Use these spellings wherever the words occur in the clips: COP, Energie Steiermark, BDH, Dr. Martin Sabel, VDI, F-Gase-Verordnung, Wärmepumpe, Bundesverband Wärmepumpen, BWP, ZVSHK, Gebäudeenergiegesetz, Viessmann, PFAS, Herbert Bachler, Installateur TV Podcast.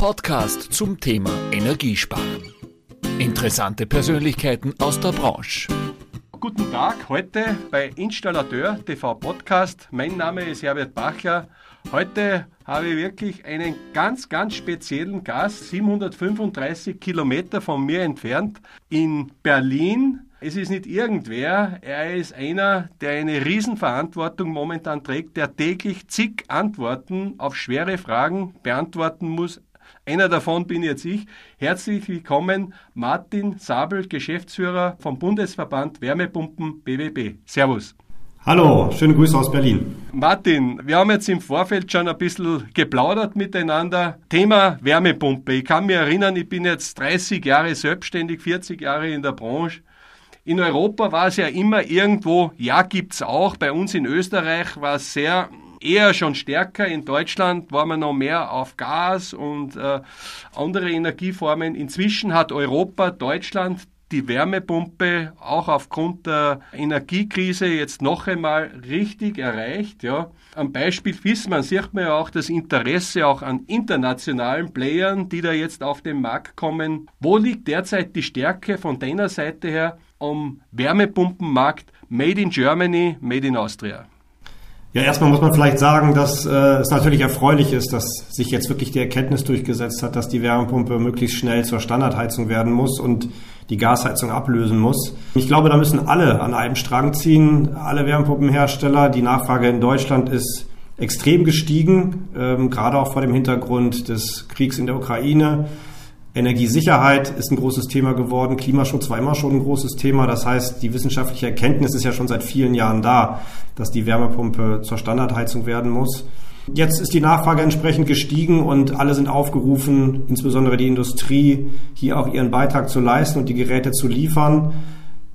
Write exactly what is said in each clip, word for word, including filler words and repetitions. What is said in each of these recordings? Podcast zum Thema Energiesparen. Interessante Persönlichkeiten aus der Branche. Guten Tag, heute bei Installateur T V Podcast. Mein Name ist Herbert Bachler. Heute habe ich wirklich einen ganz, ganz speziellen Gast, siebenhundertfünfunddreißig Kilometer von mir entfernt, in Berlin. Es ist nicht irgendwer, er ist einer, der eine Riesenverantwortung momentan trägt, der täglich zig Antworten auf schwere Fragen beantworten muss. Einer davon bin jetzt ich. Herzlich willkommen, Martin Sabel, Geschäftsführer vom Bundesverband Wärmepumpen B W P. Servus. Hallo, schöne Grüße aus Berlin. Martin, wir haben jetzt im Vorfeld schon ein bisschen geplaudert miteinander. Thema Wärmepumpe. Ich kann mich erinnern, ich bin jetzt dreißig Jahre selbstständig, vierzig Jahre in der Branche. In Europa war es ja immer irgendwo, ja, gibt's auch. Bei uns in Österreich war es sehr, eher schon stärker. In Deutschland war man noch mehr auf Gas und äh, andere Energieformen. Inzwischen hat Europa, Deutschland die Wärmepumpe auch aufgrund der Energiekrise jetzt noch einmal richtig erreicht. Ja. Am Beispiel Viessmann sieht man ja auch das Interesse auch an internationalen Playern, die da jetzt auf den Markt kommen. Wo liegt derzeit die Stärke von deiner Seite her am Wärmepumpenmarkt Made in Germany, Made in Austria? Ja, erstmal muss man vielleicht sagen, dass äh, es natürlich erfreulich ist, dass sich jetzt wirklich die Erkenntnis durchgesetzt hat, dass die Wärmepumpe möglichst schnell zur Standardheizung werden muss und die Gasheizung ablösen muss. Ich glaube, da müssen alle an einem Strang ziehen, alle Wärmepumpenhersteller. Die Nachfrage in Deutschland ist extrem gestiegen, ähm, gerade auch vor dem Hintergrund des Kriegs in der Ukraine. Energiesicherheit ist ein großes Thema geworden, Klimaschutz war immer schon ein großes Thema. Das heißt, die wissenschaftliche Erkenntnis ist ja schon seit vielen Jahren da, dass die Wärmepumpe zur Standardheizung werden muss. Jetzt ist die Nachfrage entsprechend gestiegen und alle sind aufgerufen, insbesondere die Industrie, hier auch ihren Beitrag zu leisten und die Geräte zu liefern.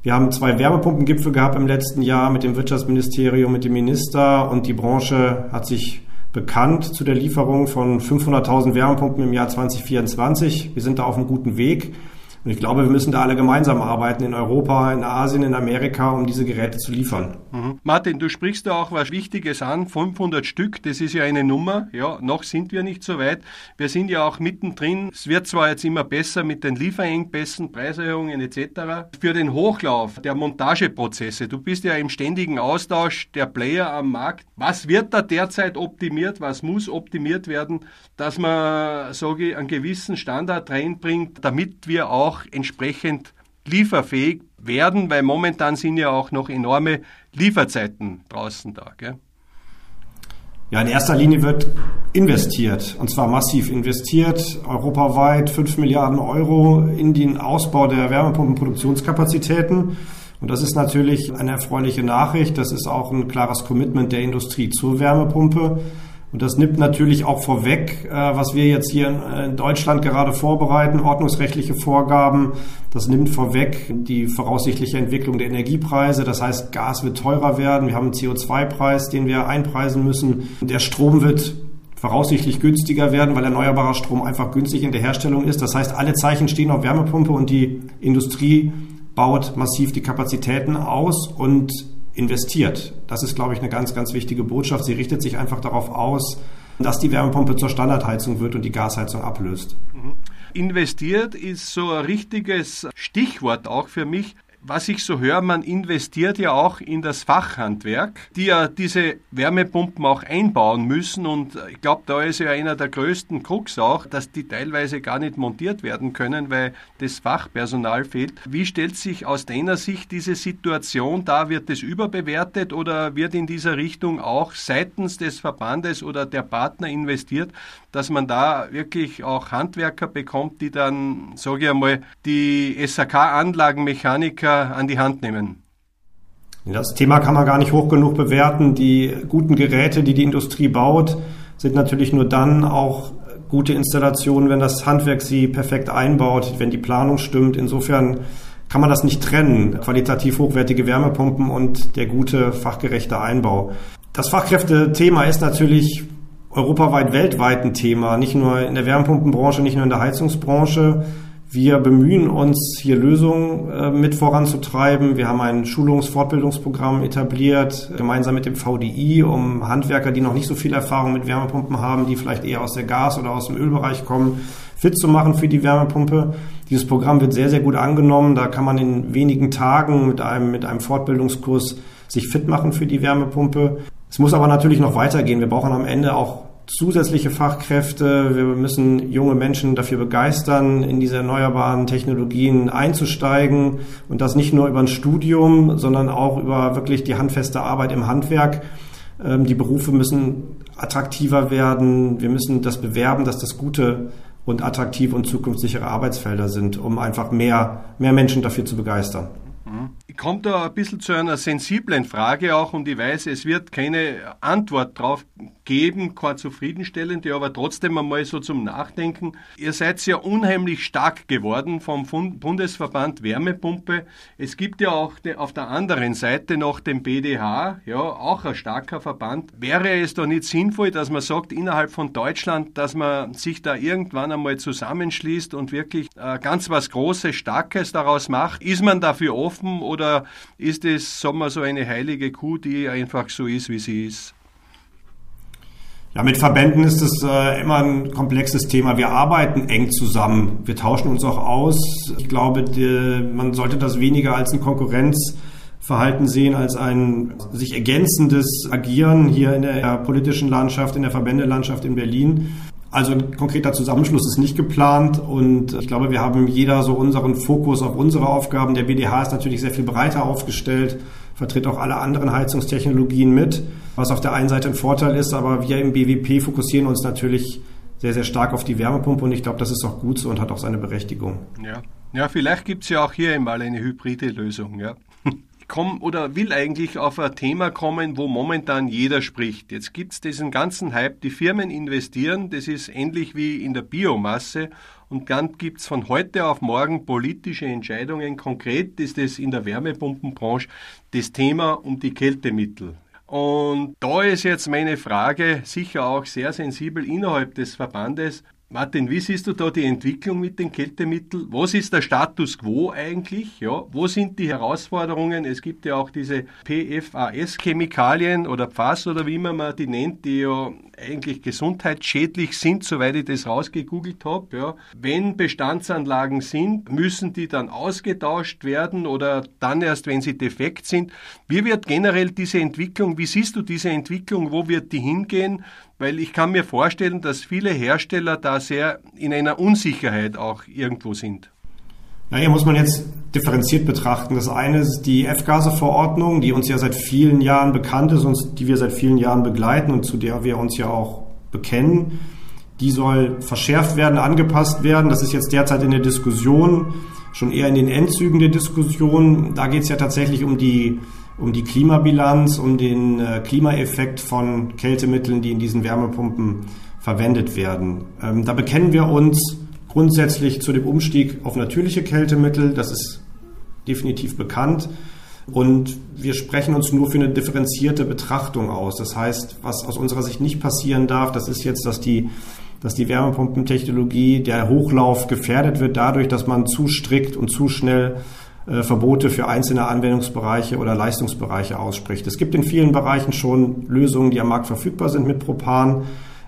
Wir haben zwei Wärmepumpengipfel gehabt im letzten Jahr mit dem Wirtschaftsministerium, mit dem Minister, und die Branche hat sich bekannt zu der Lieferung von fünfhunderttausend Wärmepumpen im Jahr zwanzig vierundzwanzig. Wir sind da auf einem guten Weg und ich glaube, wir müssen da alle gemeinsam arbeiten, in Europa, in Asien, in Amerika, um diese Geräte zu liefern. Mhm. Martin, du sprichst da auch was Wichtiges an, fünfhundert Stück, das ist ja eine Nummer, ja, noch sind wir nicht so weit. Wir sind ja auch mittendrin, es wird zwar jetzt immer besser mit den Lieferengpässen, Preiserhöhungen et cetera. Für den Hochlauf der Montageprozesse, du bist ja im ständigen Austausch der Player am Markt. Was wird da derzeit optimiert, was muss optimiert werden, dass man, sage ich, einen gewissen Standard reinbringt, damit wir auch Auch entsprechend lieferfähig werden, weil momentan sind ja auch noch enorme Lieferzeiten draußen da, gell? Ja, in erster Linie wird investiert, und zwar massiv investiert, europaweit fünf Milliarden Euro in den Ausbau der Wärmepumpenproduktionskapazitäten. Und das ist natürlich eine erfreuliche Nachricht. Das ist auch ein klares Commitment der Industrie zur Wärmepumpe. Und das nimmt natürlich auch vorweg, was wir jetzt hier in Deutschland gerade vorbereiten, ordnungsrechtliche Vorgaben. Das nimmt vorweg die voraussichtliche Entwicklung der Energiepreise. Das heißt, Gas wird teurer werden. Wir haben einen C O zwei Preis, den wir einpreisen müssen. Der Strom wird voraussichtlich günstiger werden, weil erneuerbarer Strom einfach günstig in der Herstellung ist. Das heißt, alle Zeichen stehen auf Wärmepumpe und die Industrie baut massiv die Kapazitäten aus und investiert. Das ist, glaube ich, eine ganz, ganz wichtige Botschaft. Sie richtet sich einfach darauf aus, dass die Wärmepumpe zur Standardheizung wird und die Gasheizung ablöst. Investiert ist so ein richtiges Stichwort auch für mich. Was ich so höre, man investiert ja auch in das Fachhandwerk, die ja diese Wärmepumpen auch einbauen müssen. Und ich glaube, da ist ja einer der größten Krux auch, dass die teilweise gar nicht montiert werden können, weil das Fachpersonal fehlt. Wie stellt sich aus deiner Sicht diese Situation dar? Wird das überbewertet oder wird in dieser Richtung auch seitens des Verbandes oder der Partner investiert, dass man da wirklich auch Handwerker bekommt, die dann, sage ich einmal, die S A K-Anlagenmechaniker an die Hand nehmen? Das Thema kann man gar nicht hoch genug bewerten. Die guten Geräte, die die Industrie baut, sind natürlich nur dann auch gute Installationen, wenn das Handwerk sie perfekt einbaut, wenn die Planung stimmt. Insofern kann man das nicht trennen, qualitativ hochwertige Wärmepumpen und der gute, fachgerechte Einbau. Das Fachkräftethema ist natürlich europaweit, weltweit ein Thema, nicht nur in der Wärmepumpenbranche, nicht nur in der Heizungsbranche. Wir bemühen uns, hier Lösungen äh, mit voranzutreiben. Wir haben ein Schulungs-Fortbildungsprogramm etabliert, gemeinsam mit dem V D I, um Handwerker, die noch nicht so viel Erfahrung mit Wärmepumpen haben, die vielleicht eher aus der Gas- oder aus dem Ölbereich kommen, fit zu machen für die Wärmepumpe. Dieses Programm wird sehr, sehr gut angenommen. Da kann man in wenigen Tagen mit einem, mit einem Fortbildungskurs sich fit machen für die Wärmepumpe. Es muss aber natürlich noch weitergehen. Wir brauchen am Ende auch zusätzliche Fachkräfte. Wir müssen junge Menschen dafür begeistern, in diese erneuerbaren Technologien einzusteigen und das nicht nur über ein Studium, sondern auch über wirklich die handfeste Arbeit im Handwerk. Die Berufe müssen attraktiver werden. Wir müssen das bewerben, dass das gute und attraktiv und zukunftssichere Arbeitsfelder sind, um einfach mehr, mehr Menschen dafür zu begeistern. Kommt da ein bisschen zu einer sensiblen Frage auch und ich weiß, es wird keine Antwort drauf geben, keine zufriedenstellende, aber trotzdem einmal so zum Nachdenken. Ihr seid ja unheimlich stark geworden vom Bundesverband Wärmepumpe. Es gibt ja auch auf der anderen Seite noch den B D H, ja, auch ein starker Verband. Wäre es da nicht sinnvoll, dass man sagt, innerhalb von Deutschland, dass man sich da irgendwann einmal zusammenschließt und wirklich ganz was Großes, Starkes daraus macht? Ist man dafür offen oder Oder ist es, sagen wir, so eine heilige Kuh, die einfach so ist, wie sie ist? Ja, mit Verbänden ist es äh, immer ein komplexes Thema. Wir arbeiten eng zusammen. Wir tauschen uns auch aus. Ich glaube, die, man sollte das weniger als ein Konkurrenzverhalten sehen, als ein sich ergänzendes Agieren hier in der politischen Landschaft, in der Verbändelandschaft in Berlin. Also ein konkreter Zusammenschluss ist nicht geplant und ich glaube, wir haben jeder so unseren Fokus auf unsere Aufgaben. Der B D H ist natürlich sehr viel breiter aufgestellt, vertritt auch alle anderen Heizungstechnologien mit, was auf der einen Seite ein Vorteil ist, aber wir im B W P fokussieren uns natürlich sehr, sehr stark auf die Wärmepumpe und ich glaube, das ist auch gut so und hat auch seine Berechtigung. Ja, ja, vielleicht gibt es ja auch hier mal eine hybride Lösung, ja. Komm oder will eigentlich auf ein Thema kommen, wo momentan jeder spricht. Jetzt gibt es diesen ganzen Hype, die Firmen investieren, das ist ähnlich wie in der Biomasse und dann gibt es von heute auf morgen politische Entscheidungen. Konkret ist das in der Wärmepumpenbranche das Thema um die Kältemittel. Und da ist jetzt meine Frage, sicher auch sehr sensibel innerhalb des Verbandes. Martin, wie siehst du da die Entwicklung mit den Kältemitteln? Was ist der Status quo eigentlich? Ja, wo sind die Herausforderungen? Es gibt ja auch diese P F A S-Chemikalien oder P F A S oder wie immer man die nennt, die ja eigentlich gesundheitsschädlich sind, soweit ich das rausgegoogelt habe. Ja. Wenn Bestandsanlagen sind, müssen die dann ausgetauscht werden oder dann erst, wenn sie defekt sind. Wie wird generell diese Entwicklung, wie siehst du diese Entwicklung, wo wird die hingehen? Weil ich kann mir vorstellen, dass viele Hersteller da sehr in einer Unsicherheit auch irgendwo sind. Ja, hier muss man jetzt differenziert betrachten. Das eine ist die F-Gase-Verordnung, die uns ja seit vielen Jahren bekannt ist und die wir seit vielen Jahren begleiten und zu der wir uns ja auch bekennen. Die soll verschärft werden, angepasst werden. Das ist jetzt derzeit in der Diskussion, schon eher in den Endzügen der Diskussion. Da geht es ja tatsächlich um die um die Klimabilanz, um den Klimaeffekt von Kältemitteln, die in diesen Wärmepumpen verwendet werden. Da bekennen wir uns grundsätzlich zu dem Umstieg auf natürliche Kältemittel. Das ist definitiv bekannt. Und wir sprechen uns nur für eine differenzierte Betrachtung aus. Das heißt, was aus unserer Sicht nicht passieren darf, das ist jetzt, dass die, dass die Wärmepumpentechnologie, der Hochlauf gefährdet wird dadurch, dass man zu strikt und zu schnell Verbote für einzelne Anwendungsbereiche oder Leistungsbereiche ausspricht. Es gibt in vielen Bereichen schon Lösungen, die am Markt verfügbar sind mit Propan.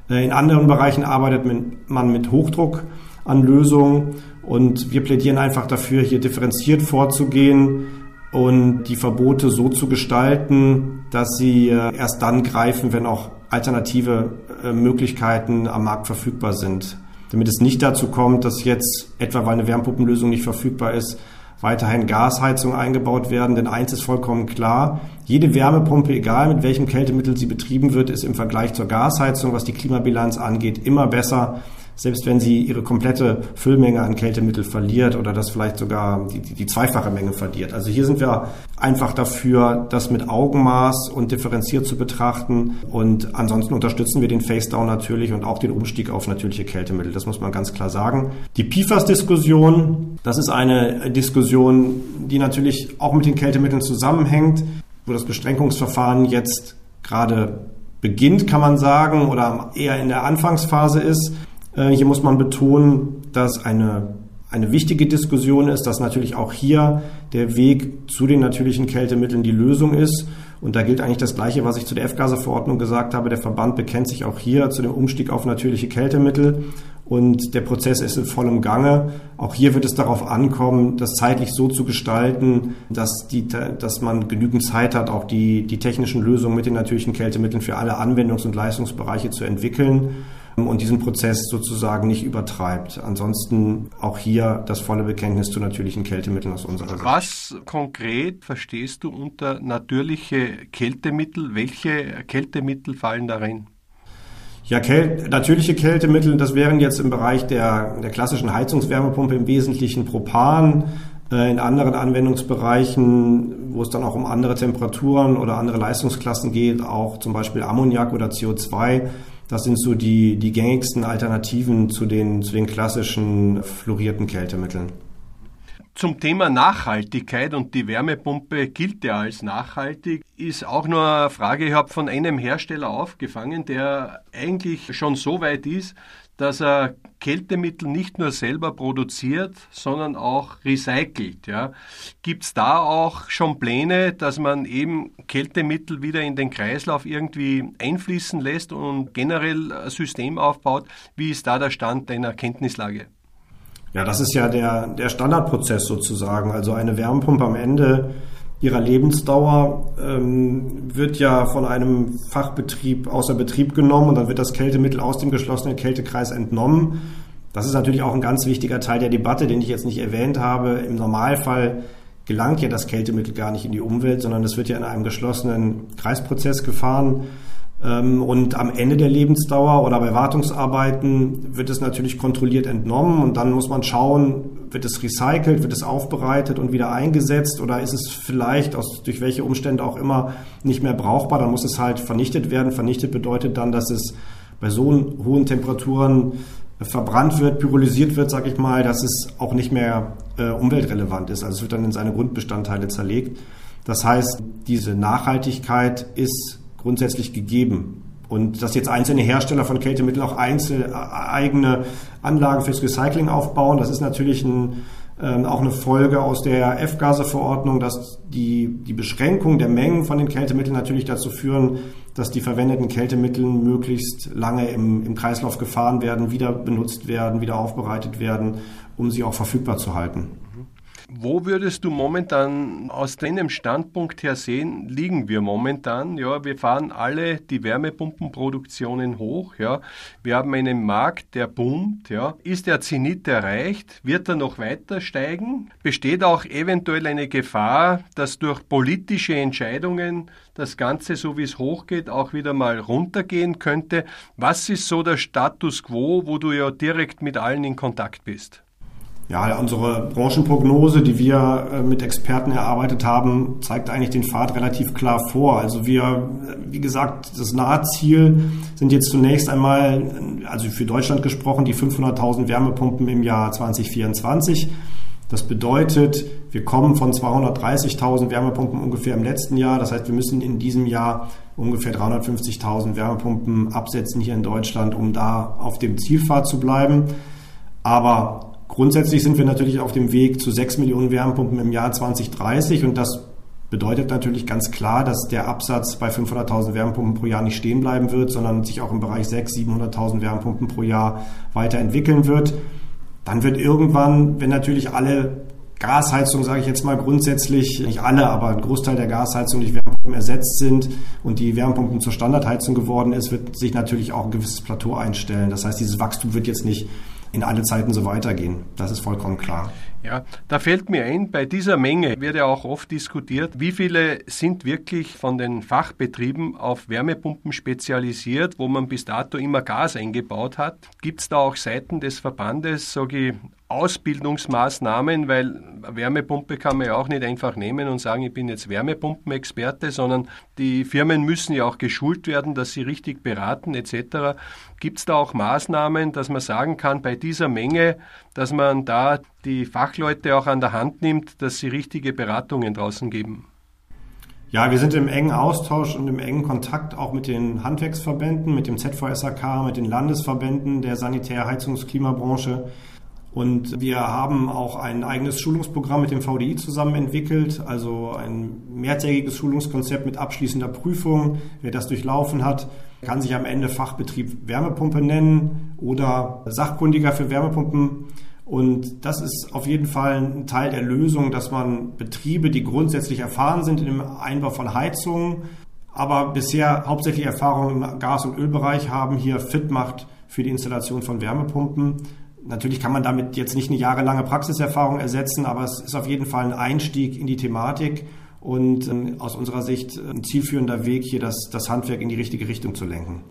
In anderen Bereichen arbeitet man mit Hochdruck an Lösungen und wir plädieren einfach dafür, hier differenziert vorzugehen und die Verbote so zu gestalten, dass sie erst dann greifen, wenn auch alternative Möglichkeiten am Markt verfügbar sind. Damit es nicht dazu kommt, dass jetzt etwa, weil eine Wärmepumpenlösung nicht verfügbar ist, weiterhin Gasheizung eingebaut werden, denn eins ist vollkommen klar, jede Wärmepumpe, egal mit welchem Kältemittel sie betrieben wird, ist im Vergleich zur Gasheizung, was die Klimabilanz angeht, immer besser, selbst wenn sie ihre komplette Füllmenge an Kältemittel verliert oder das vielleicht sogar die, die, die zweifache Menge verliert. Also hier sind wir einfach dafür, das mit Augenmaß und differenziert zu betrachten und ansonsten unterstützen wir den Facedown natürlich und auch den Umstieg auf natürliche Kältemittel. Das muss man ganz klar sagen. Die P F A S-Diskussion, das ist eine Diskussion, die natürlich auch mit den Kältemitteln zusammenhängt, wo das Beschränkungsverfahren jetzt gerade beginnt, kann man sagen, oder eher in der Anfangsphase ist. Hier muss man betonen, dass eine Eine wichtige Diskussion ist, dass natürlich auch hier der Weg zu den natürlichen Kältemitteln die Lösung ist. Und da gilt eigentlich das Gleiche, was ich zu der F-Gase-Verordnung gesagt habe. Der Verband bekennt sich auch hier zu dem Umstieg auf natürliche Kältemittel. Und der Prozess ist in vollem Gange. Auch hier wird es darauf ankommen, das zeitlich so zu gestalten, dass, die, dass man genügend Zeit hat, auch die, die technischen Lösungen mit den natürlichen Kältemitteln für alle Anwendungs- und Leistungsbereiche zu entwickeln. Und diesen Prozess sozusagen nicht übertreibt. Ansonsten auch hier das volle Bekenntnis zu natürlichen Kältemitteln aus unserer Sicht. Was konkret verstehst du unter natürliche Kältemittel? Welche Kältemittel fallen darin? Ja, Käl- natürliche Kältemittel, das wären jetzt im Bereich der, der klassischen Heizungswärmepumpe im Wesentlichen Propan. In anderen Anwendungsbereichen, wo es dann auch um andere Temperaturen oder andere Leistungsklassen geht, auch zum Beispiel Ammoniak oder C O zwei. Das sind so die, die gängigsten Alternativen zu den, zu den klassischen fluorierten Kältemitteln. Zum Thema Nachhaltigkeit, und die Wärmepumpe gilt ja als nachhaltig, ist auch nur eine Frage. Ich habe von einem Hersteller aufgefangen, der eigentlich schon so weit ist, dass er Kältemittel nicht nur selber produziert, sondern auch recycelt. Ja. Gibt es da auch schon Pläne, dass man eben Kältemittel wieder in den Kreislauf irgendwie einfließen lässt und generell ein System aufbaut? Wie ist da der Stand deiner Kenntnislage? Ja, das ist ja der, der Standardprozess sozusagen. Also eine Wärmepumpe am Ende ihrer Lebensdauer ähm, wird ja von einem Fachbetrieb außer Betrieb genommen und dann wird das Kältemittel aus dem geschlossenen Kältekreis entnommen. Das ist natürlich auch ein ganz wichtiger Teil der Debatte, den ich jetzt nicht erwähnt habe. Im Normalfall gelangt ja das Kältemittel gar nicht in die Umwelt, sondern es wird ja in einem geschlossenen Kreisprozess gefahren. Ähm, und am Ende der Lebensdauer oder bei Wartungsarbeiten wird es natürlich kontrolliert entnommen und dann muss man schauen, wird es recycelt, wird es aufbereitet und wieder eingesetzt oder ist es vielleicht aus, durch welche Umstände auch immer nicht mehr brauchbar, dann muss es halt vernichtet werden. Vernichtet bedeutet dann, dass es bei so hohen Temperaturen verbrannt wird, pyrolysiert wird, sag ich mal, dass es auch nicht mehr äh, umweltrelevant ist. Also es wird dann in seine Grundbestandteile zerlegt. Das heißt, diese Nachhaltigkeit ist grundsätzlich gegeben. Und dass jetzt einzelne Hersteller von Kältemitteln auch einzelne eigene Anlagen fürs Recycling aufbauen, das ist natürlich ein, äh, auch eine Folge aus der F-Gase-Verordnung, dass die, die Beschränkung der Mengen von den Kältemitteln natürlich dazu führen, dass die verwendeten Kältemittel möglichst lange im, im Kreislauf gefahren werden, wieder benutzt werden, wieder aufbereitet werden, um sie auch verfügbar zu halten. Wo würdest du momentan aus deinem Standpunkt her sehen, liegen wir momentan? Ja, wir fahren alle die Wärmepumpenproduktionen hoch. Ja. Wir haben einen Markt, der boomt. Ja. Ist der Zenit erreicht? Wird er noch weiter steigen? Besteht auch eventuell eine Gefahr, dass durch politische Entscheidungen das Ganze, so wie es hochgeht, auch wieder mal runtergehen könnte? Was ist so der Status quo, wo du ja direkt mit allen in Kontakt bist? Ja, unsere Branchenprognose, die wir mit Experten erarbeitet haben, zeigt eigentlich den Pfad relativ klar vor. Also wir, wie gesagt, das nahe Ziel sind jetzt zunächst einmal, also für Deutschland gesprochen, die fünfhunderttausend Wärmepumpen im Jahr zwanzig vierundzwanzig. Das bedeutet, wir kommen von zweihundertdreißigtausend Wärmepumpen ungefähr im letzten Jahr. Das heißt, wir müssen in diesem Jahr ungefähr dreihundertfünfzigtausend Wärmepumpen absetzen hier in Deutschland, um da auf dem Zielpfad zu bleiben. Aber grundsätzlich sind wir natürlich auf dem Weg zu sechs Millionen Wärmepumpen im Jahr zwanzig dreißig und das bedeutet natürlich ganz klar, dass der Absatz bei fünfhunderttausend Wärmepumpen pro Jahr nicht stehen bleiben wird, sondern sich auch im Bereich sechshunderttausend, siebenhunderttausend Wärmepumpen pro Jahr weiterentwickeln wird. Dann wird irgendwann, wenn natürlich alle Gasheizungen, sage ich jetzt mal grundsätzlich, nicht alle, aber ein Großteil der Gasheizungen durch Wärmepumpen ersetzt sind und die Wärmepumpen zur Standardheizung geworden ist, wird sich natürlich auch ein gewisses Plateau einstellen. Das heißt, dieses Wachstum wird jetzt nicht in alle Zeiten so weitergehen. Das ist vollkommen klar. Ja, da fällt mir ein, bei dieser Menge wird ja auch oft diskutiert, wie viele sind wirklich von den Fachbetrieben auf Wärmepumpen spezialisiert, wo man bis dato immer Gas eingebaut hat. Gibt es da auch Seiten des Verbandes, sage ich, Ausbildungsmaßnahmen, weil Wärmepumpe kann man ja auch nicht einfach nehmen und sagen, ich bin jetzt Wärmepumpenexperte, sondern die Firmen müssen ja auch geschult werden, dass sie richtig beraten et cetera. Gibt es da auch Maßnahmen, dass man sagen kann, bei dieser Menge, dass man da die Fachleute auch an der Hand nimmt, dass sie richtige Beratungen draußen geben? Ja, wir sind im engen Austausch und im engen Kontakt auch mit den Handwerksverbänden, mit dem Z V S H K, mit den Landesverbänden der Sanitär-, Heizungs-, Klimabranche. Und wir haben auch ein eigenes Schulungsprogramm mit dem V D I zusammen entwickelt, also ein mehrtägiges Schulungskonzept mit abschließender Prüfung. Wer das durchlaufen hat, kann sich am Ende Fachbetrieb Wärmepumpe nennen oder Sachkundiger für Wärmepumpen. Und das ist auf jeden Fall ein Teil der Lösung, dass man Betriebe, die grundsätzlich erfahren sind in dem Einbau von Heizungen, aber bisher hauptsächlich Erfahrung im Gas- und Ölbereich haben, hier fit macht für die Installation von Wärmepumpen. Natürlich kann man damit jetzt nicht eine jahrelange Praxiserfahrung ersetzen, aber es ist auf jeden Fall ein Einstieg in die Thematik und aus unserer Sicht ein zielführender Weg, hier das, das Handwerk in die richtige Richtung zu lenken.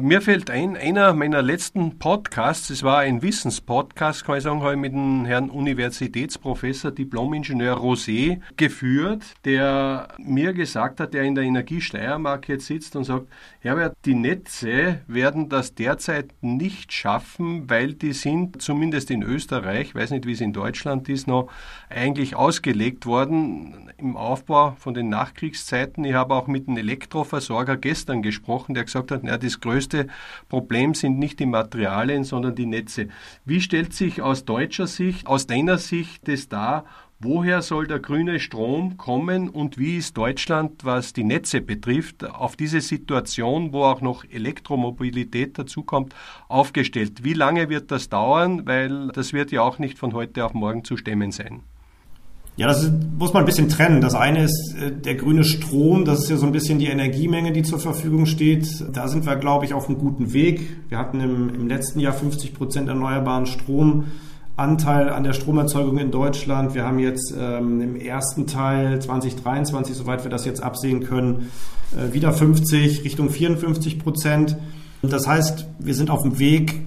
Mir fällt ein, einer meiner letzten Podcasts, es war ein Wissenspodcast, kann ich sagen, habe ich mit dem Herrn Universitätsprofessor, Diplomingenieur Rosé geführt, der mir gesagt hat, der in der Energie Steiermark jetzt sitzt und sagt, Herbert, die Netze werden das derzeit nicht schaffen, weil die sind, zumindest in Österreich, weiß nicht, wie es in Deutschland ist, noch eigentlich ausgelegt worden im Aufbau von den Nachkriegszeiten. Ich habe auch mit einem Elektroversorger gestern gesprochen, der gesagt hat, na, das größte Das größte Problem sind nicht die Materialien, sondern die Netze. Wie stellt sich aus deutscher Sicht, aus deiner Sicht das dar, woher soll der grüne Strom kommen und wie ist Deutschland, was die Netze betrifft, auf diese Situation, wo auch noch Elektromobilität dazukommt, aufgestellt? Wie lange wird das dauern, weil das wird ja auch nicht von heute auf morgen zu stemmen sein. Ja, das muss man ein bisschen trennen. Das eine ist der grüne Strom, das ist ja so ein bisschen die Energiemenge, die zur Verfügung steht. Da sind wir, glaube ich, auf einem guten Weg. Wir hatten im, im letzten Jahr fünfzig Prozent erneuerbaren Stromanteil an der Stromerzeugung in Deutschland. Wir haben jetzt ähm, im ersten Teil zwanzig dreiundzwanzig, soweit wir das jetzt absehen können, äh, wieder fünfzig, Richtung vierundfünfzig Prozent. Das heißt, wir sind auf dem Weg,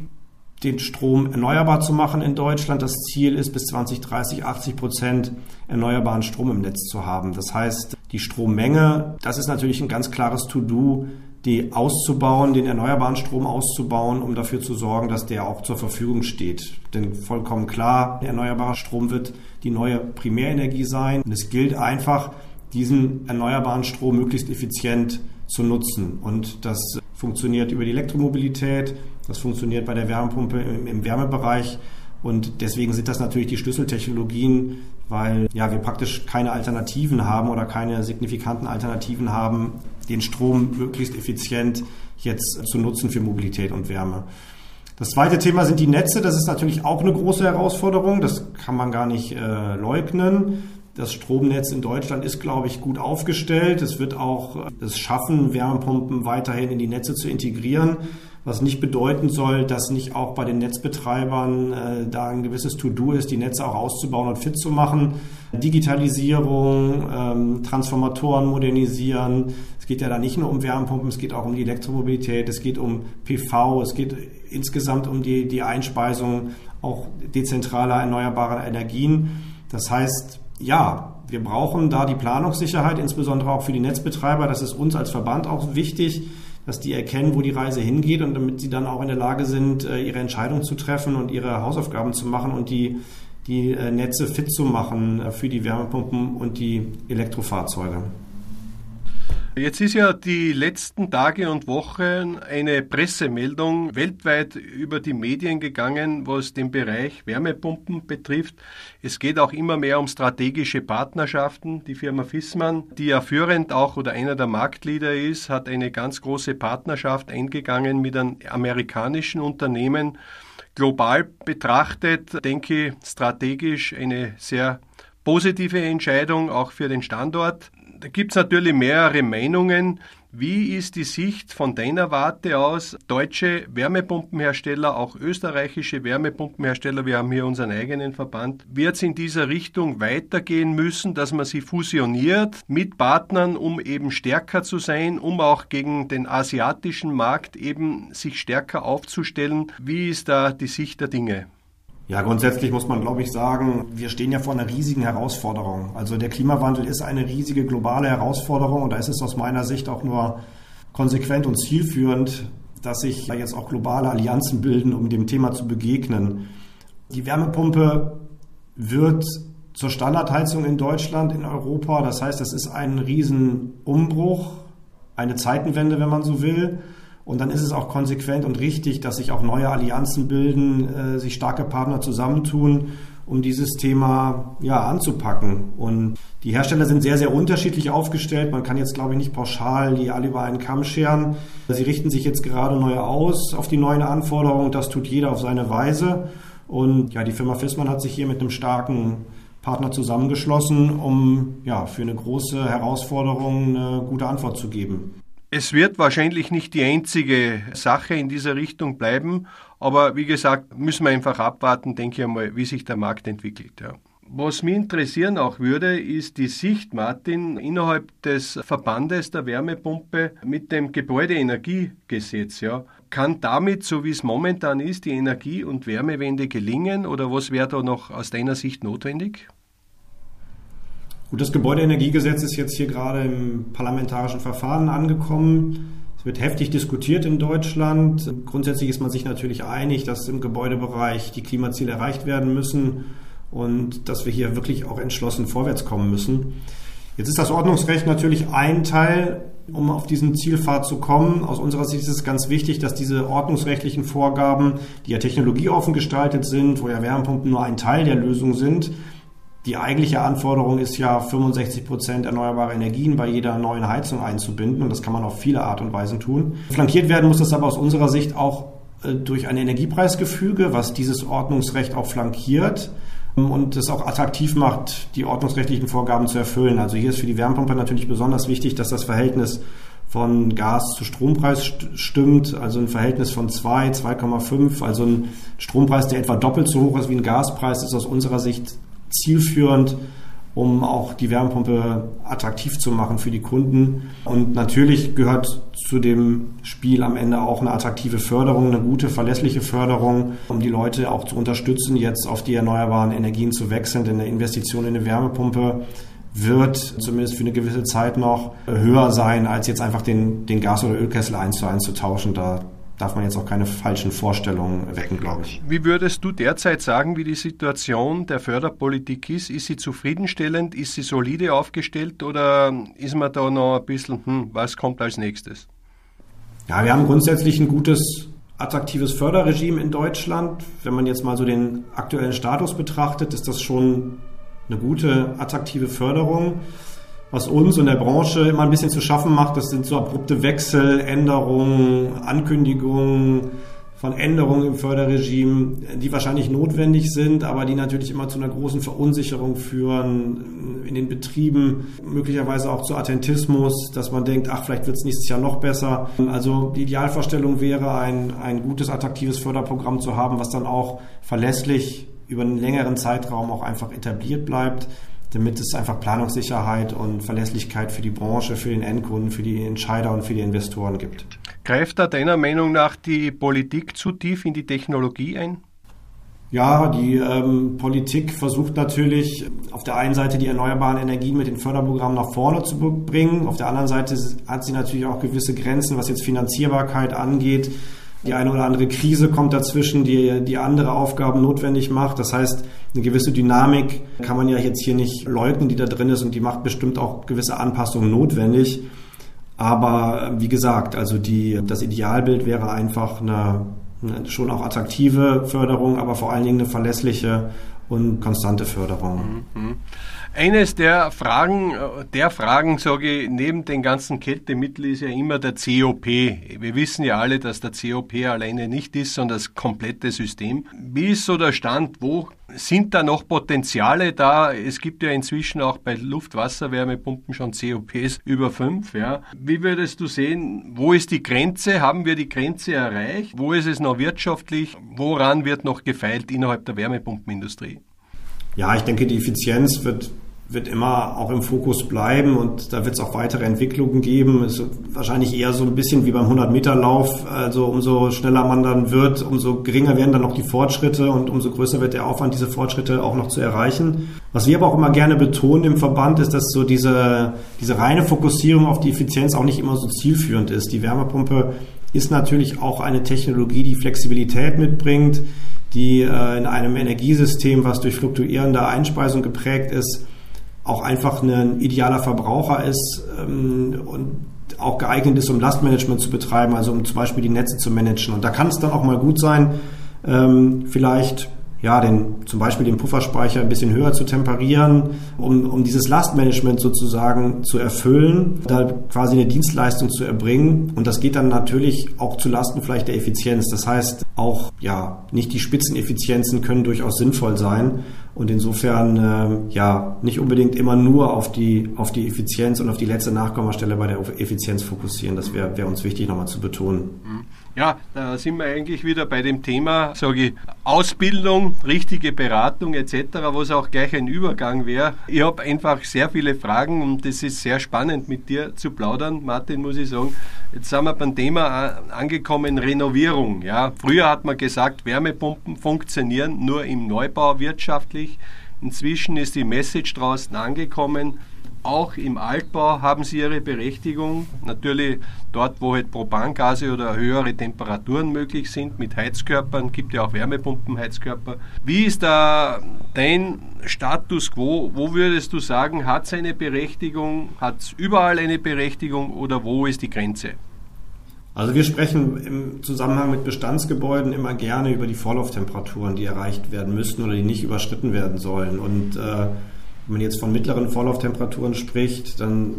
den Strom erneuerbar zu machen in Deutschland. Das Ziel ist, bis zwanzig dreißig achtzig Prozent erneuerbaren Strom im Netz zu haben. Das heißt, die Strommenge, das ist natürlich ein ganz klares To-Do, die auszubauen, den erneuerbaren Strom auszubauen, um dafür zu sorgen, dass der auch zur Verfügung steht. Denn vollkommen klar, erneuerbarer Strom wird die neue Primärenergie sein. Und es gilt einfach, diesen erneuerbaren Strom möglichst effizient zu nutzen. Und das funktioniert über die Elektromobilität, das funktioniert bei der Wärmepumpe im, im Wärmebereich und deswegen sind das natürlich die Schlüsseltechnologien, weil ja, wir praktisch keine Alternativen haben oder keine signifikanten Alternativen haben, den Strom möglichst effizient jetzt zu nutzen für Mobilität und Wärme. Das zweite Thema sind die Netze. Das ist natürlich auch eine große Herausforderung, das kann man gar nicht äh, leugnen. Das Stromnetz in Deutschland ist, glaube ich, gut aufgestellt. Es wird auch es schaffen, Wärmepumpen weiterhin in die Netze zu integrieren, was nicht bedeuten soll, dass nicht auch bei den Netzbetreibern äh, da ein gewisses To-Do ist, die Netze auch auszubauen und fit zu machen. Digitalisierung, ähm, Transformatoren modernisieren. Es geht ja da nicht nur um Wärmepumpen, es geht auch um die Elektromobilität, es geht um P V, es geht insgesamt um die, die Einspeisung auch dezentraler erneuerbarer Energien. Das heißt, ja, wir brauchen da die Planungssicherheit, insbesondere auch für die Netzbetreiber. Das ist uns als Verband auch wichtig, dass die erkennen, wo die Reise hingeht und damit sie dann auch in der Lage sind, ihre Entscheidung zu treffen und ihre Hausaufgaben zu machen und die, die Netze fit zu machen für die Wärmepumpen und die Elektrofahrzeuge. Jetzt ist ja die letzten Tage und Wochen eine Pressemeldung weltweit über die Medien gegangen, was den Bereich Wärmepumpen betrifft. Es geht auch immer mehr um strategische Partnerschaften. Die Firma Viessmann, die ja führend auch oder einer der Marktleader ist, hat eine ganz große Partnerschaft eingegangen mit einem amerikanischen Unternehmen. Global betrachtet, denke ich, strategisch eine sehr positive Entscheidung, auch für den Standort. Da gibt es natürlich mehrere Meinungen. Wie ist die Sicht von deiner Warte aus? Deutsche Wärmepumpenhersteller, auch österreichische Wärmepumpenhersteller, wir haben hier unseren eigenen Verband, wird es in dieser Richtung weitergehen müssen, dass man sie fusioniert mit Partnern, um eben stärker zu sein, um auch gegen den asiatischen Markt eben sich stärker aufzustellen? Wie ist da die Sicht der Dinge? Ja, grundsätzlich muss man, glaube ich, sagen, wir stehen ja vor einer riesigen Herausforderung. Also der Klimawandel ist eine riesige globale Herausforderung und da ist es aus meiner Sicht auch nur konsequent und zielführend, dass sich jetzt auch globale Allianzen bilden, um dem Thema zu begegnen. Die Wärmepumpe wird zur Standardheizung in Deutschland, in Europa. Das heißt, das ist ein Riesenumbruch, eine Zeitenwende, wenn man so will. Und dann ist es auch konsequent und richtig, dass sich auch neue Allianzen bilden, äh, sich starke Partner zusammentun, um dieses Thema ja anzupacken. Und die Hersteller sind sehr, sehr unterschiedlich aufgestellt. Man kann jetzt, glaube ich, nicht pauschal die alle über einen Kamm scheren. Sie richten sich jetzt gerade neu aus auf die neuen Anforderungen. Das tut jeder auf seine Weise. Und ja, die Firma Viessmann hat sich hier mit einem starken Partner zusammengeschlossen, um ja für eine große Herausforderung eine gute Antwort zu geben. Es wird wahrscheinlich nicht die einzige Sache in dieser Richtung bleiben, aber wie gesagt, müssen wir einfach abwarten, denke ich mal, wie sich der Markt entwickelt. Ja. Was mich interessieren auch würde, ist die Sicht, Martin, innerhalb des Verbandes der Wärmepumpe mit dem Gebäudeenergiegesetz. Ja. Kann damit, so wie es momentan ist, die Energie- und Wärmewende gelingen oder was wäre da noch aus deiner Sicht notwendig? Gut, das Gebäudeenergiegesetz ist jetzt hier gerade im parlamentarischen Verfahren angekommen. Es wird heftig diskutiert in Deutschland. Grundsätzlich ist man sich natürlich einig, dass im Gebäudebereich die Klimaziele erreicht werden müssen und dass wir hier wirklich auch entschlossen vorwärts kommen müssen. Jetzt ist das Ordnungsrecht natürlich ein Teil, um auf diesen Zielpfad zu kommen. Aus unserer Sicht ist es ganz wichtig, dass diese ordnungsrechtlichen Vorgaben, die ja technologieoffen gestaltet sind, wo ja Wärmepumpen nur ein Teil der Lösung sind. Die eigentliche Anforderung ist ja, fünfundsechzig Prozent erneuerbare Energien bei jeder neuen Heizung einzubinden. Und das kann man auf viele Art und Weisen tun. Flankiert werden muss das aber aus unserer Sicht auch durch ein Energiepreisgefüge, was dieses Ordnungsrecht auch flankiert und es auch attraktiv macht, die ordnungsrechtlichen Vorgaben zu erfüllen. Also hier ist für die Wärmepumpe natürlich besonders wichtig, dass das Verhältnis von Gas zu Strompreis stimmt, also ein Verhältnis von zwei, zwei Komma fünf. Also ein Strompreis, der etwa doppelt so hoch ist wie ein Gaspreis, ist aus unserer Sicht zielführend, um auch die Wärmepumpe attraktiv zu machen für die Kunden. Und natürlich gehört zu dem Spiel am Ende auch eine attraktive Förderung, eine gute, verlässliche Förderung, um die Leute auch zu unterstützen, jetzt auf die erneuerbaren Energien zu wechseln. Denn eine Investition in eine Wärmepumpe wird zumindest für eine gewisse Zeit noch höher sein, als jetzt einfach den, den Gas- oder Ölkessel eins zu eins zu tauschen. Da darf man jetzt auch keine falschen Vorstellungen wecken, glaube ich. Wie würdest du derzeit sagen, wie die Situation der Förderpolitik ist? Ist sie zufriedenstellend? Ist sie solide aufgestellt? Oder ist man da noch ein bisschen, hm, was kommt als nächstes? Ja, wir haben grundsätzlich ein gutes, attraktives Förderregime in Deutschland. Wenn man jetzt mal so den aktuellen Status betrachtet, ist das schon eine gute, attraktive Förderung. Was uns und der Branche immer ein bisschen zu schaffen macht, das sind so abrupte Wechsel, Änderungen, Ankündigungen von Änderungen im Förderregime, die wahrscheinlich notwendig sind, aber die natürlich immer zu einer großen Verunsicherung führen in den Betrieben, möglicherweise auch zu Attentismus, dass man denkt, ach, vielleicht wird es nächstes Jahr noch besser. Also die Idealvorstellung wäre, ein, ein gutes, attraktives Förderprogramm zu haben, was dann auch verlässlich über einen längeren Zeitraum auch einfach etabliert bleibt, damit es einfach Planungssicherheit und Verlässlichkeit für die Branche, für den Endkunden, für die Entscheider und für die Investoren gibt. Greift da deiner Meinung nach die Politik zu tief in die Technologie ein? Ja, die ähm, Politik versucht natürlich auf der einen Seite die erneuerbaren Energien mit den Förderprogrammen nach vorne zu bringen. Auf der anderen Seite hat sie natürlich auch gewisse Grenzen, was jetzt Finanzierbarkeit angeht. Die eine oder andere Krise kommt dazwischen, die, die andere Aufgaben notwendig macht. Das heißt, eine gewisse Dynamik kann man ja jetzt hier nicht leugnen, die da drin ist, und die macht bestimmt auch gewisse Anpassungen notwendig. Aber wie gesagt, also die, das Idealbild wäre einfach eine, eine schon auch attraktive Förderung, aber vor allen Dingen eine verlässliche und konstante Förderung. Mhm. Eines der Fragen, der Fragen, sage ich, neben den ganzen Kältemitteln ist ja immer der C O P. Wir wissen ja alle, dass der C O P alleine nicht ist, sondern das komplette System. Wie ist so der Stand? Wo sind da noch Potenziale da? Es gibt ja inzwischen auch bei Luft-Wasser-Wärmepumpen schon C O Ps über fünf. Ja. Wie würdest du sehen, wo ist die Grenze? Haben wir die Grenze erreicht? Wo ist es noch wirtschaftlich? Woran wird noch gefeilt innerhalb der Wärmepumpenindustrie? Ja, ich denke, die Effizienz wird, wird immer auch im Fokus bleiben und da wird es auch weitere Entwicklungen geben. Es ist wahrscheinlich eher so ein bisschen wie beim hundert-Meter-Lauf. Also umso schneller man dann wird, umso geringer werden dann auch die Fortschritte und umso größer wird der Aufwand, diese Fortschritte auch noch zu erreichen. Was wir aber auch immer gerne betonen im Verband ist, dass so diese, diese reine Fokussierung auf die Effizienz auch nicht immer so zielführend ist. Die Wärmepumpe ist natürlich auch eine Technologie, die Flexibilität mitbringt, die in einem Energiesystem, was durch fluktuierende Einspeisung geprägt ist, auch einfach ein idealer Verbraucher ist und auch geeignet ist, um Lastmanagement zu betreiben, also um zum Beispiel die Netze zu managen. Und da kann es dann auch mal gut sein, ähm, vielleicht ja, den, zum Beispiel den Pufferspeicher ein bisschen höher zu temperieren, um, um dieses Lastmanagement sozusagen zu erfüllen, da quasi eine Dienstleistung zu erbringen. Und das geht dann natürlich auch zu Lasten vielleicht der Effizienz. Das heißt, auch ja, nicht die Spitzeneffizienzen können durchaus sinnvoll sein. Und insofern äh, ja, nicht unbedingt immer nur auf die, auf die Effizienz und auf die letzte Nachkommastelle bei der Effizienz fokussieren. Das wäre wär uns wichtig, nochmal zu betonen. Ja, da sind wir eigentlich wieder bei dem Thema, sage ich, Ausbildung, richtige Beratung et cetera, was auch gleich ein Übergang wäre. Ich habe einfach sehr viele Fragen und es ist sehr spannend, mit dir zu plaudern, Martin, muss ich sagen. Jetzt sind wir beim Thema angekommen, Renovierung. Ja, früher hat man gesagt, Wärmepumpen funktionieren nur im Neubau wirtschaftlich. Inzwischen ist die Message draußen angekommen. Auch im Altbau haben sie ihre Berechtigung. Natürlich dort, wo halt Propangase oder höhere Temperaturen möglich sind mit Heizkörpern, gibt ja auch Wärmepumpenheizkörper. Wie ist da dein Status quo? Wo würdest du sagen, hat es eine Berechtigung, hat es überall eine Berechtigung oder wo ist die Grenze? Also wir sprechen im Zusammenhang mit Bestandsgebäuden immer gerne über die Vorlauftemperaturen, die erreicht werden müssten oder die nicht überschritten werden sollen. Und äh, wenn man jetzt von mittleren Vorlauftemperaturen spricht, dann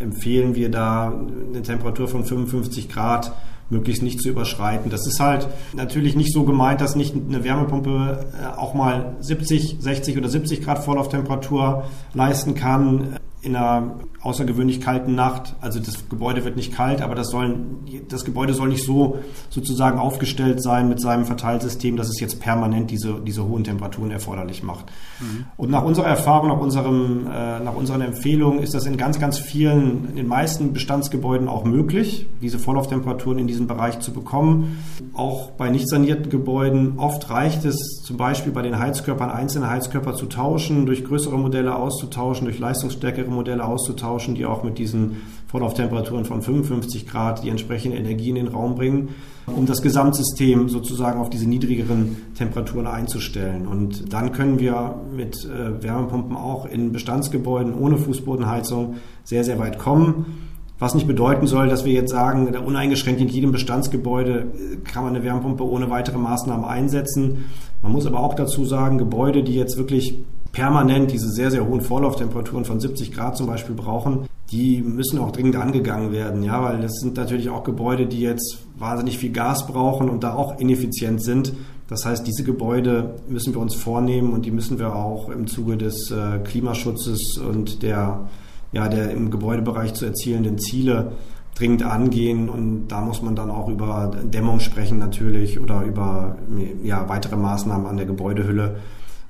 empfehlen wir da eine Temperatur von fünfundfünfzig Grad möglichst nicht zu überschreiten. Das ist halt natürlich nicht so gemeint, dass nicht eine Wärmepumpe auch mal siebzig, sechzig oder siebzig Grad Vorlauftemperatur leisten kann in einer außergewöhnlich kalten Nacht. Also das Gebäude wird nicht kalt, aber das, sollen, das Gebäude soll nicht so sozusagen aufgestellt sein mit seinem Verteilsystem, dass es jetzt permanent diese, diese hohen Temperaturen erforderlich macht. Mhm. Und nach unserer Erfahrung, nach, unserem, äh, nach unseren Empfehlungen ist das in ganz, ganz vielen, in den meisten Bestandsgebäuden auch möglich, diese Vorlauftemperaturen in diesem Bereich zu bekommen. Auch bei nicht sanierten Gebäuden oft reicht es zum Beispiel bei den Heizkörpern, einzelne Heizkörper zu tauschen, durch größere Modelle auszutauschen, durch leistungsstärkere Modelle auszutauschen, die auch mit diesen Vorlauftemperaturen von fünfundfünfzig Grad die entsprechende Energie in den Raum bringen, um das Gesamtsystem sozusagen auf diese niedrigeren Temperaturen einzustellen. Und dann können wir mit Wärmepumpen auch in Bestandsgebäuden ohne Fußbodenheizung sehr, sehr weit kommen. Was nicht bedeuten soll, dass wir jetzt sagen, uneingeschränkt in jedem Bestandsgebäude kann man eine Wärmepumpe ohne weitere Maßnahmen einsetzen. Man muss aber auch dazu sagen, Gebäude, die jetzt wirklich permanent diese sehr, sehr hohen Vorlauftemperaturen von siebzig Grad zum Beispiel brauchen, die müssen auch dringend angegangen werden, ja, weil das sind natürlich auch Gebäude, die jetzt wahnsinnig viel Gas brauchen und da auch ineffizient sind. Das heißt, diese Gebäude müssen wir uns vornehmen und die müssen wir auch im Zuge des äh, Klimaschutzes und der, ja, der im Gebäudebereich zu erzielenden Ziele dringend angehen, und da muss man dann auch über Dämmung sprechen natürlich oder über ja, weitere Maßnahmen an der Gebäudehülle,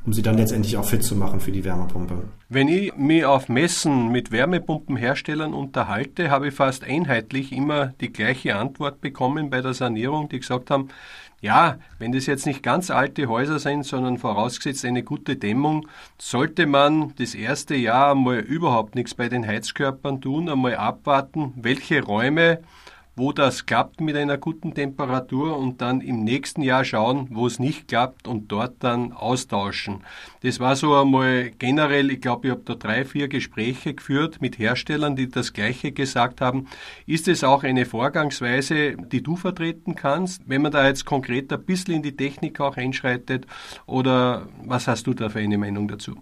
um sie dann letztendlich auch fit zu machen für die Wärmepumpe. Wenn ich mich auf Messen mit Wärmepumpenherstellern unterhalte, habe ich fast einheitlich immer die gleiche Antwort bekommen bei der Sanierung, die gesagt haben, ja, wenn das jetzt nicht ganz alte Häuser sind, sondern vorausgesetzt eine gute Dämmung, sollte man das erste Jahr mal überhaupt nichts bei den Heizkörpern tun, einmal abwarten, welche Räume, wo das klappt mit einer guten Temperatur, und dann im nächsten Jahr schauen, wo es nicht klappt und dort dann austauschen. Das war so einmal generell, ich glaube, ich habe da drei, vier Gespräche geführt mit Herstellern, die das Gleiche gesagt haben. Ist es auch eine Vorgangsweise, die du vertreten kannst, wenn man da jetzt konkret ein bisschen in die Technik auch einschreitet, oder was hast du da für eine Meinung dazu?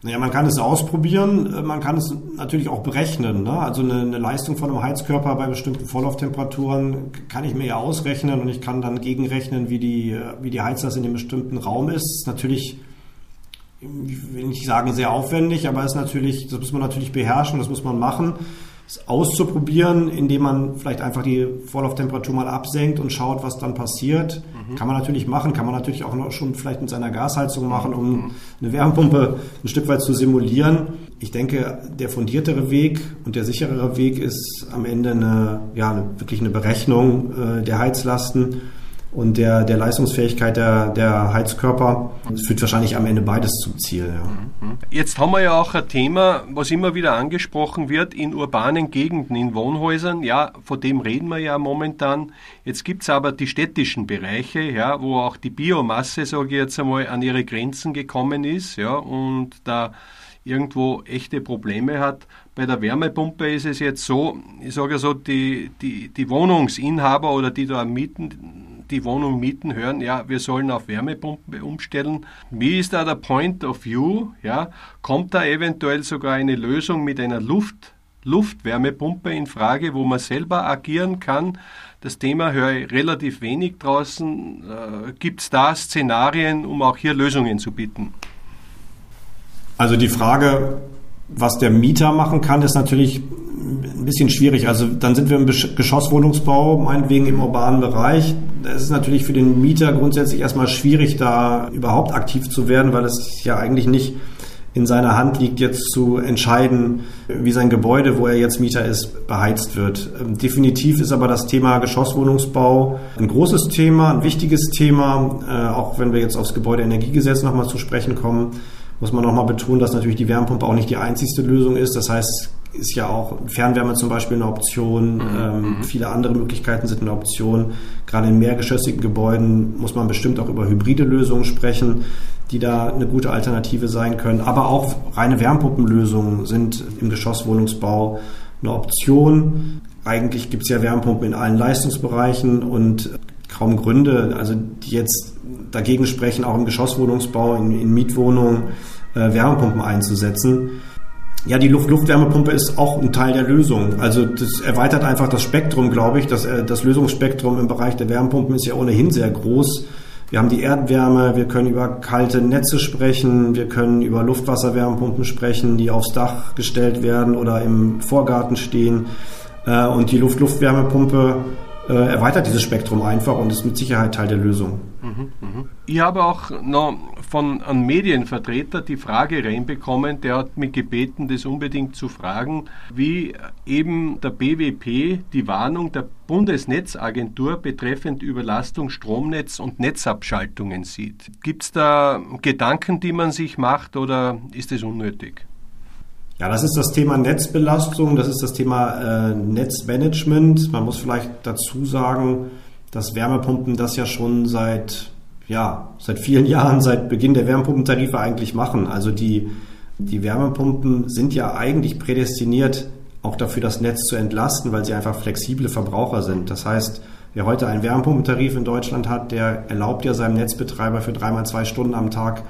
Naja, man kann es ausprobieren, man kann es natürlich auch berechnen, ne? Also eine, eine Leistung von einem Heizkörper bei bestimmten Vorlauftemperaturen kann ich mir ja ausrechnen, und ich kann dann gegenrechnen, wie die, wie die Heizlast in dem bestimmten Raum ist. Natürlich, ich will nicht sagen sehr aufwendig, aber es ist natürlich, das muss man natürlich beherrschen, das muss man machen. Es auszuprobieren, indem man vielleicht einfach die Vorlauftemperatur mal absenkt und schaut, was dann passiert. Mhm. Kann man natürlich machen, kann man natürlich auch noch schon vielleicht mit seiner Gasheizung machen, um eine Wärmepumpe ein Stück weit zu simulieren. Ich denke, der fundiertere Weg und der sicherere Weg ist am Ende eine, ja, eine, wirklich eine Berechnung äh, der Heizlasten und der, der Leistungsfähigkeit der, der Heizkörper. Es führt wahrscheinlich am Ende beides zum Ziel. Ja. Jetzt haben wir ja auch ein Thema, was immer wieder angesprochen wird in urbanen Gegenden, in Wohnhäusern. Ja, von dem reden wir ja momentan. Jetzt gibt es aber die städtischen Bereiche, ja, wo auch die Biomasse, sage ich jetzt einmal, an ihre Grenzen gekommen ist, ja, und da irgendwo echte Probleme hat. Bei der Wärmepumpe ist es jetzt so, ich sage ja so, die, die, die Wohnungsinhaber oder die da mieten, die Wohnung mieten, hören, ja, wir sollen auf Wärmepumpe umstellen. Wie ist da der Point of View? Ja, kommt da eventuell sogar eine Lösung mit einer Luft, Luftwärmepumpe in Frage, wo man selber agieren kann? Das Thema höre ich relativ wenig draußen. Äh, gibt es da Szenarien, um auch hier Lösungen zu bieten? Also die Frage, was der Mieter machen kann, ist natürlich ein bisschen schwierig. Also dann sind wir im Geschosswohnungsbau, meinetwegen im urbanen Bereich. Es ist natürlich für den Mieter grundsätzlich erstmal schwierig, da überhaupt aktiv zu werden, weil es ja eigentlich nicht in seiner Hand liegt, jetzt zu entscheiden, wie sein Gebäude, wo er jetzt Mieter ist, beheizt wird. Definitiv ist aber das Thema Geschosswohnungsbau ein großes Thema, ein wichtiges Thema. Auch wenn wir jetzt aufs Gebäudeenergiegesetz nochmal zu sprechen kommen, muss man nochmal betonen, dass natürlich die Wärmepumpe auch nicht die einzigste Lösung ist. Das heißt, ist ja auch Fernwärme zum Beispiel eine Option. Mhm. Ähm, viele andere Möglichkeiten sind eine Option. Gerade in mehrgeschossigen Gebäuden muss man bestimmt auch über hybride Lösungen sprechen, die da eine gute Alternative sein können. Aber auch reine Wärmepumpenlösungen sind im Geschosswohnungsbau eine Option. Eigentlich gibt es ja Wärmepumpen in allen Leistungsbereichen und kaum Gründe, also die jetzt dagegen sprechen, auch im Geschosswohnungsbau, in, in Mietwohnungen äh, Wärmepumpen einzusetzen. Ja, die Luft- Luftwärmepumpe ist auch ein Teil der Lösung. Also das erweitert einfach das Spektrum, glaube ich. Das, das Lösungsspektrum im Bereich der Wärmepumpen ist ja ohnehin sehr groß. Wir haben die Erdwärme, wir können über kalte Netze sprechen, wir können über Luftwasserwärmepumpen sprechen, die aufs Dach gestellt werden oder im Vorgarten stehen. Und die Luft- Luftwärmepumpe erweitert dieses Spektrum einfach und ist mit Sicherheit Teil der Lösung. Mhm, mh. Ich habe auch noch von einem Medienvertreter die Frage reinbekommen, der hat mich gebeten, das unbedingt zu fragen, wie eben der B W P die Warnung der Bundesnetzagentur betreffend Überlastung, Stromnetz und Netzabschaltungen sieht. Gibt es da Gedanken, die man sich macht, oder ist das unnötig? Ja, das ist das Thema Netzbelastung, das ist das Thema äh, Netzmanagement. Man muss vielleicht dazu sagen, dass Wärmepumpen das ja schon seit, ja, seit vielen Jahren, seit Beginn der Wärmepumpentarife eigentlich machen. Also die, die Wärmepumpen sind ja eigentlich prädestiniert, auch dafür das Netz zu entlasten, weil sie einfach flexible Verbraucher sind. Das heißt, wer heute einen Wärmepumpentarif in Deutschland hat, der erlaubt ja seinem Netzbetreiber für dreimal zwei Stunden am Tag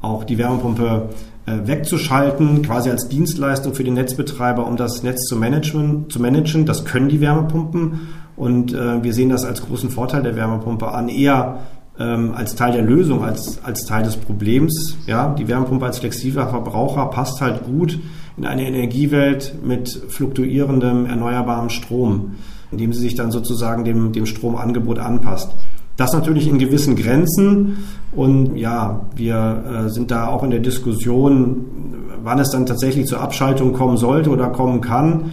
auch die Wärmepumpe wegzuschalten, quasi als Dienstleistung für den Netzbetreiber, um das Netz zu managen. Zu managen. Das können die Wärmepumpen und äh, wir sehen das als großen Vorteil der Wärmepumpe an, eher ähm, als Teil der Lösung, als, als Teil des Problems. Ja, die Wärmepumpe als flexibler Verbraucher passt halt gut in eine Energiewelt mit fluktuierendem, erneuerbarem Strom, indem sie sich dann sozusagen dem, dem Stromangebot anpasst. Das natürlich in gewissen Grenzen und ja, wir äh, sind da auch in der Diskussion, wann es dann tatsächlich zur Abschaltung kommen sollte oder kommen kann.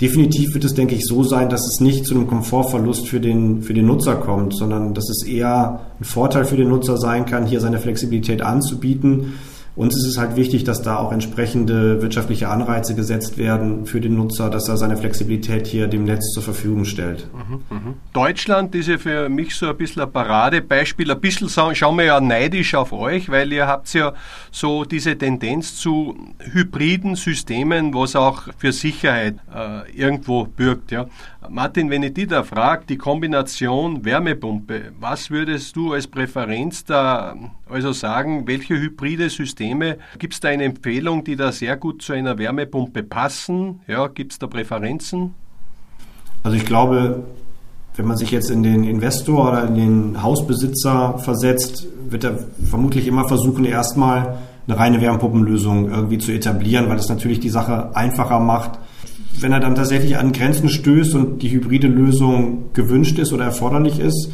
Definitiv wird es, denke ich, so sein, dass es nicht zu einem Komfortverlust für den, für den Nutzer kommt, sondern dass es eher ein Vorteil für den Nutzer sein kann, hier seine Flexibilität anzubieten. Uns ist es halt wichtig, dass da auch entsprechende wirtschaftliche Anreize gesetzt werden für den Nutzer, dass er seine Flexibilität hier dem Netz zur Verfügung stellt. Mhm, mh. Deutschland ist ja für mich so ein bisschen ein Paradebeispiel. Ein bisschen schauen wir ja neidisch auf euch, weil ihr habt ja so diese Tendenz zu hybriden Systemen, was auch für Sicherheit äh, irgendwo bürgt. Ja. Martin, wenn ich dich da frage, die Kombination Wärmepumpe, was würdest du als Präferenz da also sagen, welche hybride Systeme? Gibt es da eine Empfehlung, die da sehr gut zu einer Wärmepumpe passen? Ja, gibt es da Präferenzen? Also ich glaube, wenn man sich jetzt in den Investor oder in den Hausbesitzer versetzt, wird er vermutlich immer versuchen, erstmal eine reine Wärmepumpenlösung irgendwie zu etablieren, weil das natürlich die Sache einfacher macht. Wenn er dann tatsächlich an Grenzen stößt und die hybride Lösung gewünscht ist oder erforderlich ist,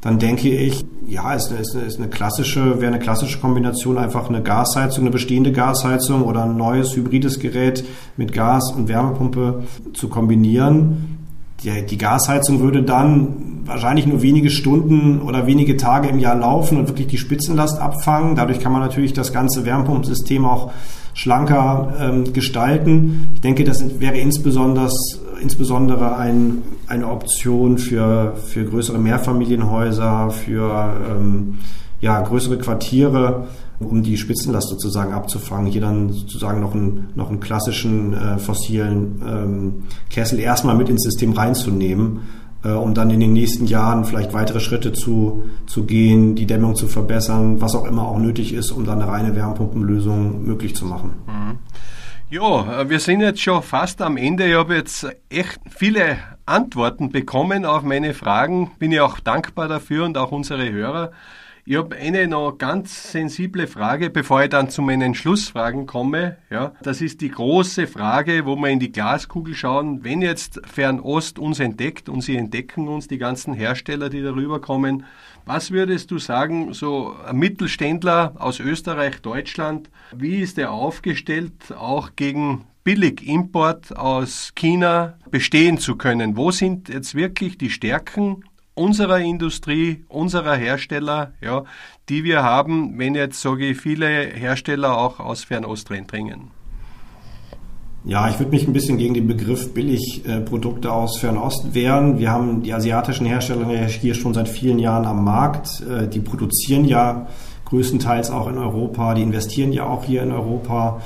dann denke ich, ja, ist eine, ist eine, ist eine klassische, wäre eine klassische Kombination einfach eine Gasheizung, eine bestehende Gasheizung oder ein neues hybrides Gerät mit Gas und Wärmepumpe zu kombinieren. Die, die Gasheizung würde dann wahrscheinlich nur wenige Stunden oder wenige Tage im Jahr laufen und wirklich die Spitzenlast abfangen. Dadurch kann man natürlich das ganze Wärmepumpensystem auch schlanker ähm, gestalten. Ich denke, das wäre insbesondere insbesondere ein, eine Option für, für größere Mehrfamilienhäuser, für ähm, ja, größere Quartiere, um die Spitzenlast sozusagen abzufangen, hier dann sozusagen noch einen, noch einen klassischen äh, fossilen ähm, Kessel erstmal mit ins System reinzunehmen, äh, um dann in den nächsten Jahren vielleicht weitere Schritte zu, zu gehen, die Dämmung zu verbessern, was auch immer auch nötig ist, um dann eine reine Wärmepumpenlösung möglich zu machen. Mhm. Ja, wir sind jetzt schon fast am Ende. Ich habe jetzt echt viele Antworten bekommen auf meine Fragen. Bin ich auch dankbar dafür und auch unsere Hörer. Ich habe eine noch ganz sensible Frage, bevor ich dann zu meinen Schlussfragen komme. Ja, das ist die große Frage, wo wir in die Glaskugel schauen. Wenn jetzt Fernost uns entdeckt und sie entdecken uns, die ganzen Hersteller, die darüber kommen, was würdest du sagen, so ein Mittelständler aus Österreich, Deutschland, wie ist der aufgestellt, auch gegen Billigimport aus China bestehen zu können? Wo sind jetzt wirklich die Stärken unserer Industrie, unserer Hersteller, ja, die wir haben, wenn jetzt, sage ich, viele Hersteller auch aus Fernost reindringen? Ja, ich würde mich ein bisschen gegen den Begriff Billigprodukte aus Fernost wehren. Wir haben die asiatischen Hersteller hier schon seit vielen Jahren am Markt. Die produzieren ja größtenteils auch in Europa, die investieren ja auch hier in Europa.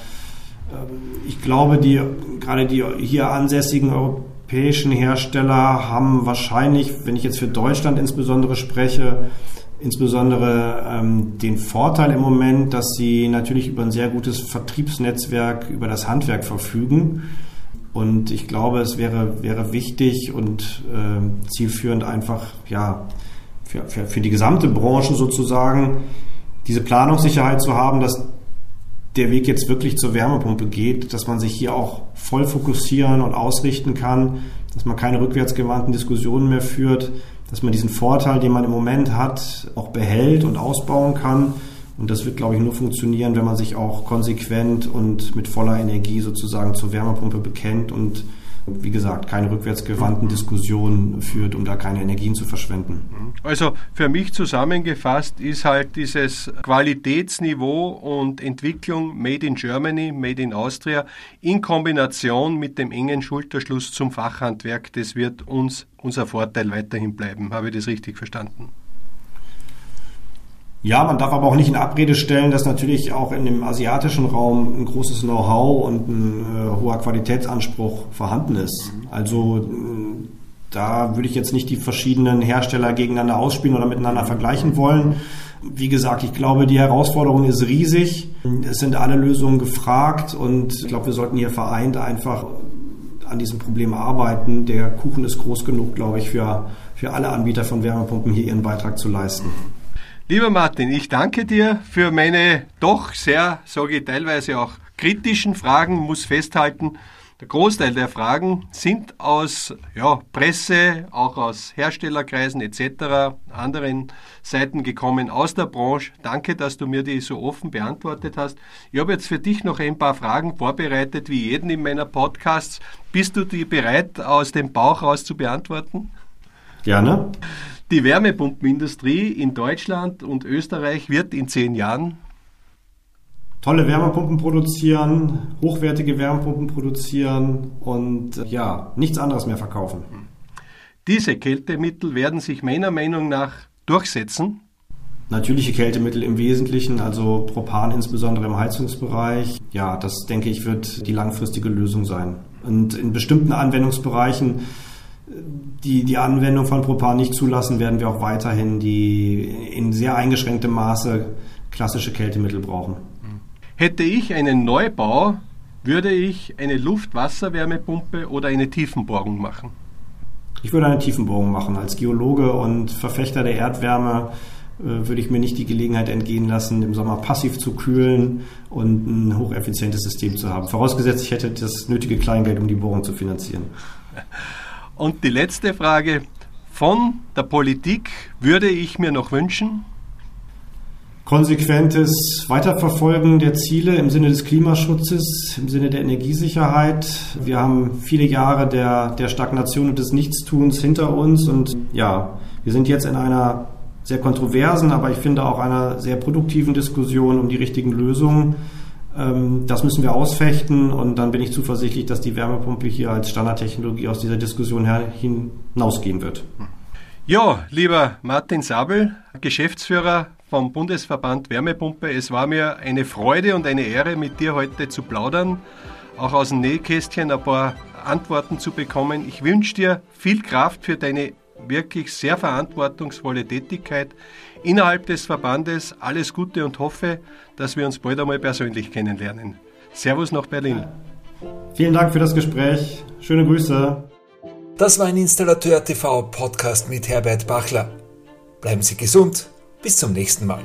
Ich glaube, die gerade die hier ansässigen europäischen Hersteller haben wahrscheinlich, wenn ich jetzt für Deutschland insbesondere spreche, insbesondere ähm, den Vorteil im Moment, dass sie natürlich über ein sehr gutes Vertriebsnetzwerk, über das Handwerk verfügen. Und ich glaube, es wäre, wäre wichtig und äh, zielführend einfach ja, für, für, für die gesamte Branche sozusagen diese Planungssicherheit zu haben, dass der Weg jetzt wirklich zur Wärmepumpe geht, dass man sich hier auch voll fokussieren und ausrichten kann, dass man keine rückwärtsgewandten Diskussionen mehr führt, dass man diesen Vorteil, den man im Moment hat, auch behält und ausbauen kann. Und das wird, glaube ich, nur funktionieren, wenn man sich auch konsequent und mit voller Energie sozusagen zur Wärmepumpe bekennt und, wie gesagt, keine rückwärtsgewandten Diskussionen führt, um da keine Energien zu verschwenden. Also für mich zusammengefasst ist halt dieses Qualitätsniveau und Entwicklung Made in Germany, Made in Austria in Kombination mit dem engen Schulterschluss zum Fachhandwerk, das wird uns unser Vorteil weiterhin bleiben. Habe ich das richtig verstanden? Ja, man darf aber auch nicht in Abrede stellen, dass natürlich auch in dem asiatischen Raum ein großes Know-how und ein äh, hoher Qualitätsanspruch vorhanden ist. Also äh, da würde ich jetzt nicht die verschiedenen Hersteller gegeneinander ausspielen oder miteinander vergleichen wollen. Wie gesagt, ich glaube, die Herausforderung ist riesig. Es sind alle Lösungen gefragt und ich glaube, wir sollten hier vereint einfach an diesem Problem arbeiten. Der Kuchen ist groß genug, glaube ich, für, für alle Anbieter von Wärmepumpen hier ihren Beitrag zu leisten. Lieber Martin, ich danke dir für meine doch sehr, sage ich teilweise auch kritischen Fragen. Muss festhalten, der Großteil der Fragen sind aus ja, Presse, auch aus Herstellerkreisen et cetera, anderen Seiten gekommen aus der Branche. Danke, dass du mir die so offen beantwortet hast. Ich habe jetzt für dich noch ein paar Fragen vorbereitet, wie jeden in meiner Podcasts. Bist du die bereit, aus dem Bauch raus zu beantworten? Gerne. Die Wärmepumpenindustrie in Deutschland und Österreich wird in zehn Jahren tolle Wärmepumpen produzieren, hochwertige Wärmepumpen produzieren und ja, nichts anderes mehr verkaufen. Diese Kältemittel werden sich meiner Meinung nach durchsetzen. Natürliche Kältemittel im Wesentlichen, also Propan insbesondere im Heizungsbereich. Ja, das denke ich wird die langfristige Lösung sein. Und in bestimmten Anwendungsbereichen Die, die Anwendung von Propan nicht zulassen, werden wir auch weiterhin die in sehr eingeschränktem Maße klassische Kältemittel brauchen. Hätte ich einen Neubau, würde ich eine Luft-Wasser-Wärmepumpe oder eine Tiefenbohrung machen? Ich würde eine Tiefenbohrung machen. Als Geologe und Verfechter der Erdwärme äh, würde ich mir nicht die Gelegenheit entgehen lassen, im Sommer passiv zu kühlen und ein hocheffizientes System zu haben. Vorausgesetzt, ich hätte das nötige Kleingeld, um die Bohrung zu finanzieren. Und die letzte Frage, von der Politik würde ich mir noch wünschen? Konsequentes Weiterverfolgen der Ziele im Sinne des Klimaschutzes, im Sinne der Energiesicherheit. Wir haben viele Jahre der, der Stagnation und des Nichtstuns hinter uns. Und ja, wir sind jetzt in einer sehr kontroversen, aber ich finde auch einer sehr produktiven Diskussion um die richtigen Lösungen. Das müssen wir ausfechten und dann bin ich zuversichtlich, dass die Wärmepumpe hier als Standardtechnologie aus dieser Diskussion hinausgehen wird. Ja, lieber Martin Sabel, Geschäftsführer vom Bundesverband Wärmepumpe. Es war mir eine Freude und eine Ehre, mit dir heute zu plaudern, auch aus dem Nähkästchen ein paar Antworten zu bekommen. Ich wünsche dir viel Kraft für deine wirklich sehr verantwortungsvolle Tätigkeit innerhalb des Verbandes. Alles Gute und hoffe, dass wir uns bald einmal persönlich kennenlernen. Servus nach Berlin. Vielen Dank für das Gespräch. Schöne Grüße. Das war ein Installateur T V Podcast mit Herbert Bachler. Bleiben Sie gesund. Bis zum nächsten Mal.